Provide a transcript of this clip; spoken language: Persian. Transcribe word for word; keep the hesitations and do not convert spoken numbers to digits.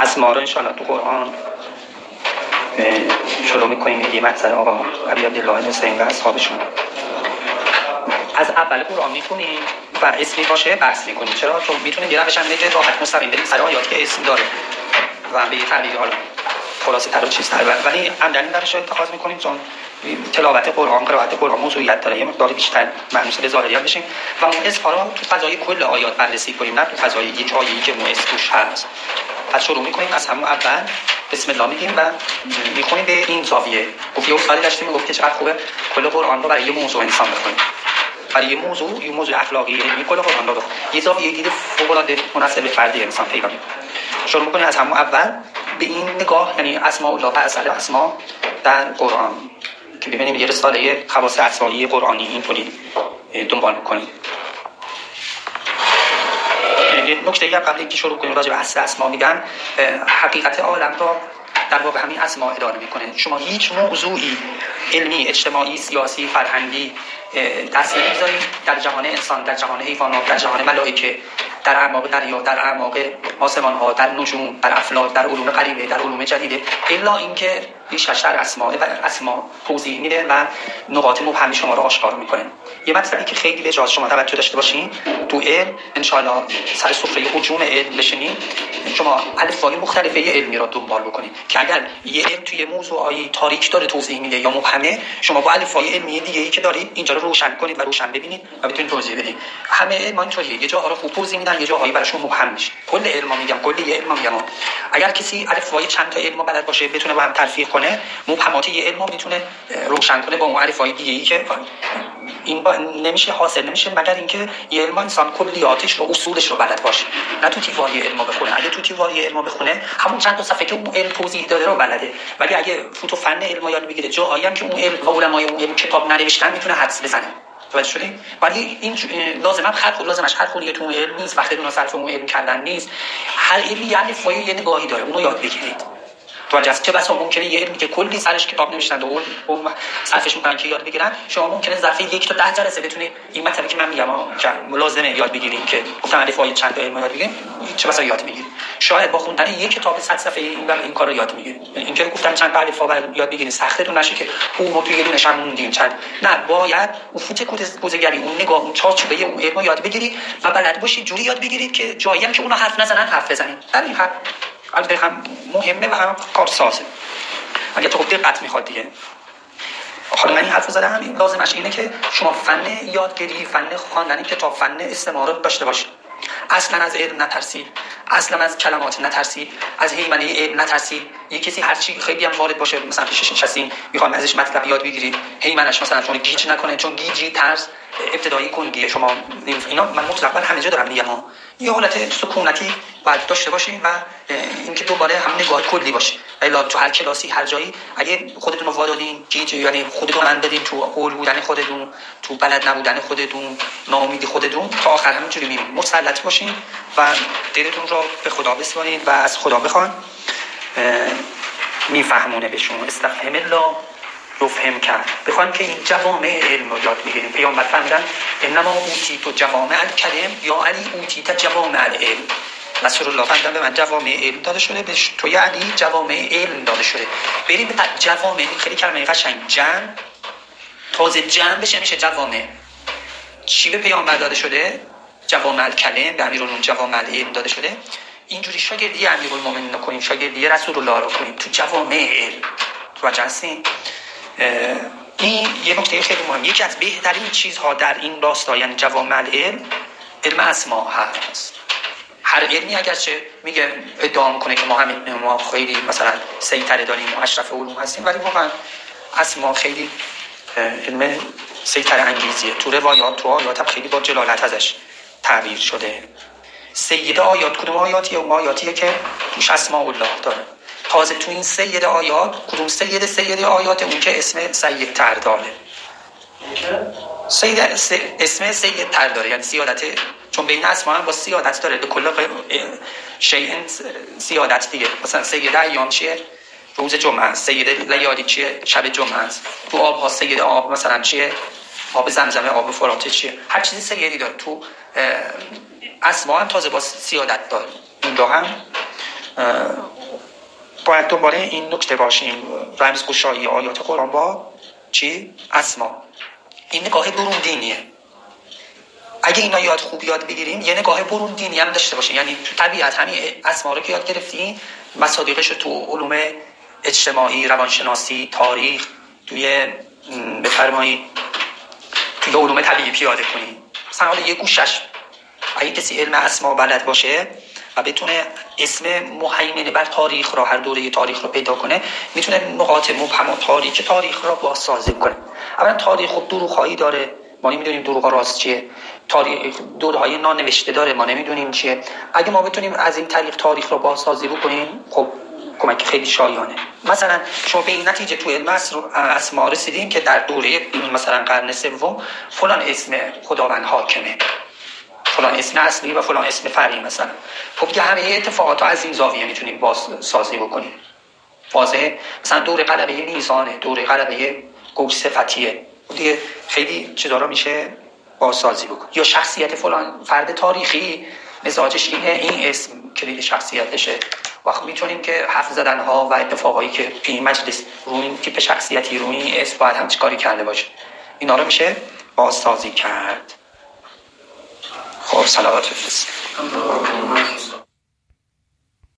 از ما رو انشاءالله تو قرآن شروع میکنیم دیگه. مثلا آقا ابی عبدالله حسین و اصحابشون از اول قرآن میخونیم و اسمی باشه بحث میکنیم. چرا؟ چون میتونیم یه روش هم دیگه راحت مستقیم بریم سر آیات که اسم داره و به یه تعبیر حالا خلاصه تر و چیز تر، ولی عمدن درش رو اتخاذ میکنیم چون تلاوت قرآن، قرائت قرآن موضوعیت داره، یه مقدار بیشتر معنیش به ظاهریات بشیم و اون اسما رو تو فضای کل آیات بررسی کنیم، نه تو فضای یک آیه‌ای که مؤثر توش هست. پس شروع می‌کنیم از همون اول بسم الله میگیم و می‌خونیم به این زاویه. گفت یه سالی داشتیم میگفت که چقدر خوبه کل قرآن رو برای یه موضوع انسان بخونیم، برای یه موضوع، یه موضوع اخلاقی علمی کل قرآن رو یه زاویه دید فوق‌العاده مناسب فردی انسان پیدا کنیم. شروع می‌کنیم از همون اول به این نگاه، یعنی اسماء الله و اصل اسما در قرآن که ببینیم یه رساله خواص اسمایی قرآنی اینطوری دنبال می‌کنید. نکته ای قبل اینکه شروع کنیم راجع به اصل اسما میگن، حقیقت عالم را در واقع همین اسما اداره می‌کنه. شما هیچ موضوعی علمی، اجتماعی، سیاسی، فرهنگی دست نمی‌ذارید در جهان انسان، در جهان حیوانات، در جهان ملائکه، در اعماق دریا، در اعماق آسمان‌ها، در نجوم، در افلاک، در علوم قدیمه، در علوم جدیده، الا اینکه بیشتر اسماء و اسما توضیح میده و نقاط مبهم شما رو آشکار میکنه. یه مطلبی که خیلی به جا شما توجه داشته باشین تو علم، انشاءالله سر سفره هجوم علم بشینید، شما الفاظ مختلفه علمی را دنبال بکنید که اگر یه علم توی موضوعی تاریک داره توضیح میده یا مبهمه، شما با الفاظ علمی دیگه ای که دارید اینجا رو روشن کنید و روشن ببینید و بتونید توضیح بدید. همه ما اینطوریه، یه جاها رو خوب توضیح میدن، یه جاهایی براشون مبهم میشه. کل علم میگم، کل یه علم میگم، اگر کسی الفاظ چند تا علم بلد باشه بتونه با هم تلفیق کنه، مبهمات یه علم میتونه روشن کنه با معرفای دیگه ای که این با نمیشه، حاصل نمیشه مگر اینکه یه علم انسان کلیاتش و اصولش رو بلد باشه، نه تو تیواری علم بخونه. اگه تو تیواری علم بخونه همون چند تا صفحه که اون علم توضیح داده رو بلده، ولی اگه فوت و فن علم یاد بگیره جایی هم که اون علم و علمای اون علم کتاب ننوشتن میتونه حدس بزنه. توجه شدین؟ ولی این لازمه خط لازمش هر خونی تو علم نیست، وقتی اون صرف اون علم کردن نیست. هر علمی یعنی فایه یه نگاهی داره، اون رو یاد بگیرید. تو جاست که بس ممکنه یه علمی که کلی سرش کتاب نوشتند و اون صرفش میکنن که یاد بگیرن، شما ممکنه ظرف یک تا ده جلسه بتونید این مطلبی که من میگم لازمه یاد بگیرید که گفتم الفاظ چند تا علم یاد بگیرید، چه بسا یاد میگیرید. شاید با خوندن یک کتاب صد صفحه این این کارو یاد میگیرید. اینکه گفتم چند تا الفاظ یاد بگیرید سختتون نشه که اون رو توی یه دونه‌ش موندین چند، نه باید اون فوت کوزگری، اون نگاه، اون چارچوبه اون علم یاد بگیرید و بلد باشید جوری یاد بگیرید که جایی هم که اون حرف نزنن حرف بزنید. همین حرف البته هم مهمه و هم کارسازه. اگه تو دقت میخواد دیگه. حالا من این حرف زدم، همین لازمش اینه که شما فن یادگیری، فن خواندن کتاب، فن استعمارات داشته باشید. اصلا از علم نترسید، اصلا از کلمات نترسید، از هیمنه علم نترسید. یه کسی هر چی خیلی هم وارد باشه، مثلا پیشش نشستین میخوام ازش مطلب یاد بگیرید، هیمنش مثلا چون گیج نکنه، چون گیجی ترس ابتدایی کنگی شما اینا من مطلقاً همه جا دارم میگم، یه حالت سکونتی باید داشته باشین و اینکه دوباره هم نگاه کلی باشه. الا تو هر کلاسی هر جایی اگه خودتون رو وادادین گیج، یعنی خودتون رو بدین تو قول بودن خودتون، تو بلد نبودن خودتون، ناامیدی خودتون، تا آخر همینجوری میمونید. مسلط باشین و دلتون رو به خدا بسپارین و از خدا بخواین، میفهمونه به شما. استفهم الله رفهم کرد، بخوان که این جوامع علم رو یاد بگیریم. پیامبر فرمودن انما اوتیت و جوامع الکلم یا علی اوتیت جوامع العلم. رسول الله فرمودن به من جوامع علم داده شده، به تو علی جوامع علم داده شده. بریم به جوامع، خیلی کلمه قشنگ، جمع تازه جمع بشه میشه جوامع. چی به پیامبر داده شده؟ جوامع الکلم. به امیرالمومنین جوامع العلم داده شده. اینجوری شاگردی امیرالمومنین نکنیم، شاگردی رسول الله رو کنیم تو جوامع علم. تو جنسی این یه نکته خیلی مهمه. یکی از بهترین چیزها در این راستا یعنی جوامع العلم، علم اسما هست. هر علمی اگرچه میگه ادعا میکنه که ما همین ما خیلی مثلا سیطره داریم و اشرف علوم هستیم، ولی واقعا اسما خیلی علم سیطره انگیزیه. تو روایات تو آیات هم خیلی با جلالت ازش تعبیر شده. سید آیات کدوم آیاتیه؟ اون آیاتیه که توش اسماء الله داره. تازه تو این سید آیات کدوم سید؟ سید آیات اون که اسم سید تر داره، سید اسم سید تر داره، یعنی سیادت، چون بین اسما هم با سیادت داره، به کلا شیء سیادت دیگه. مثلا سید ایام چیه؟ روز جمعه است. سید لیالی چیه؟ شب جمعه است. تو آبها سید آب مثلا چیه؟ آب زمزمه، آب فرات چیه؟ هر چیزی سیدی داره. تو اسما هم تازه با سیادت داره. اون هم باید دنبال این نکته باشیم، رمزگشایی آیات قرآن با چی؟ اسما. این نگاه بروندینیه. اگه اینا یاد خوب یاد بگیریم یه نگاه بروندینی هم داشته باشیم، یعنی تو طبیعت همین اسما رو که یاد گرفتیم مصادیقش رو تو علوم اجتماعی، روانشناسی، تاریخ، توی بفرمایید توی علوم طبیعی پیاده کنیم. مثلا حالا یه گوشش اگه کسی علم اسما بلد باشه و بتونه اسم مهیمن بر تاریخ را، هر دوره تاریخ رو پیدا کنه، میتونه نقاط مبهم و تاریک تاریخ را بازسازی کنه. اولا تاریخ خب دروغ‌هایی داره، ما نمیدونیم دروغ راست چیه. تاریخ دوره‌های نانوشته داره، ما نمیدونیم چیه. اگه ما بتونیم از این طریق تاریخ را بازسازی بکنیم خب کمک خیلی شایانه. مثلا شما به این نتیجه تو علم اسما رسیدیم که در دوره مثلا قرن سوم فلان اسم خداوند حاکمه، فلان اسم اصلی و فلان اسم فرعی مثلا. خب که همه اتفاقات از این زاویه میتونیم بازسازی بکنیم. واضحه؟ مثلا دوره غلبه میزانه، دوره غلبه گوش صفتیه، دیگه خیلی چیزا رو میشه بازسازی بکن. یا شخصیت فلان فرد تاریخی مزاجش اینه، این اسم کلید شخصیتشه، وقت میتونیم که حرف زدن ها و اتفاقایی که این مجلس روی که به شخصیتی روی این اسم باید هم چیکاری کرده باشه، اینا رو میشه بازسازی کرد. خب صلوات بفرستید.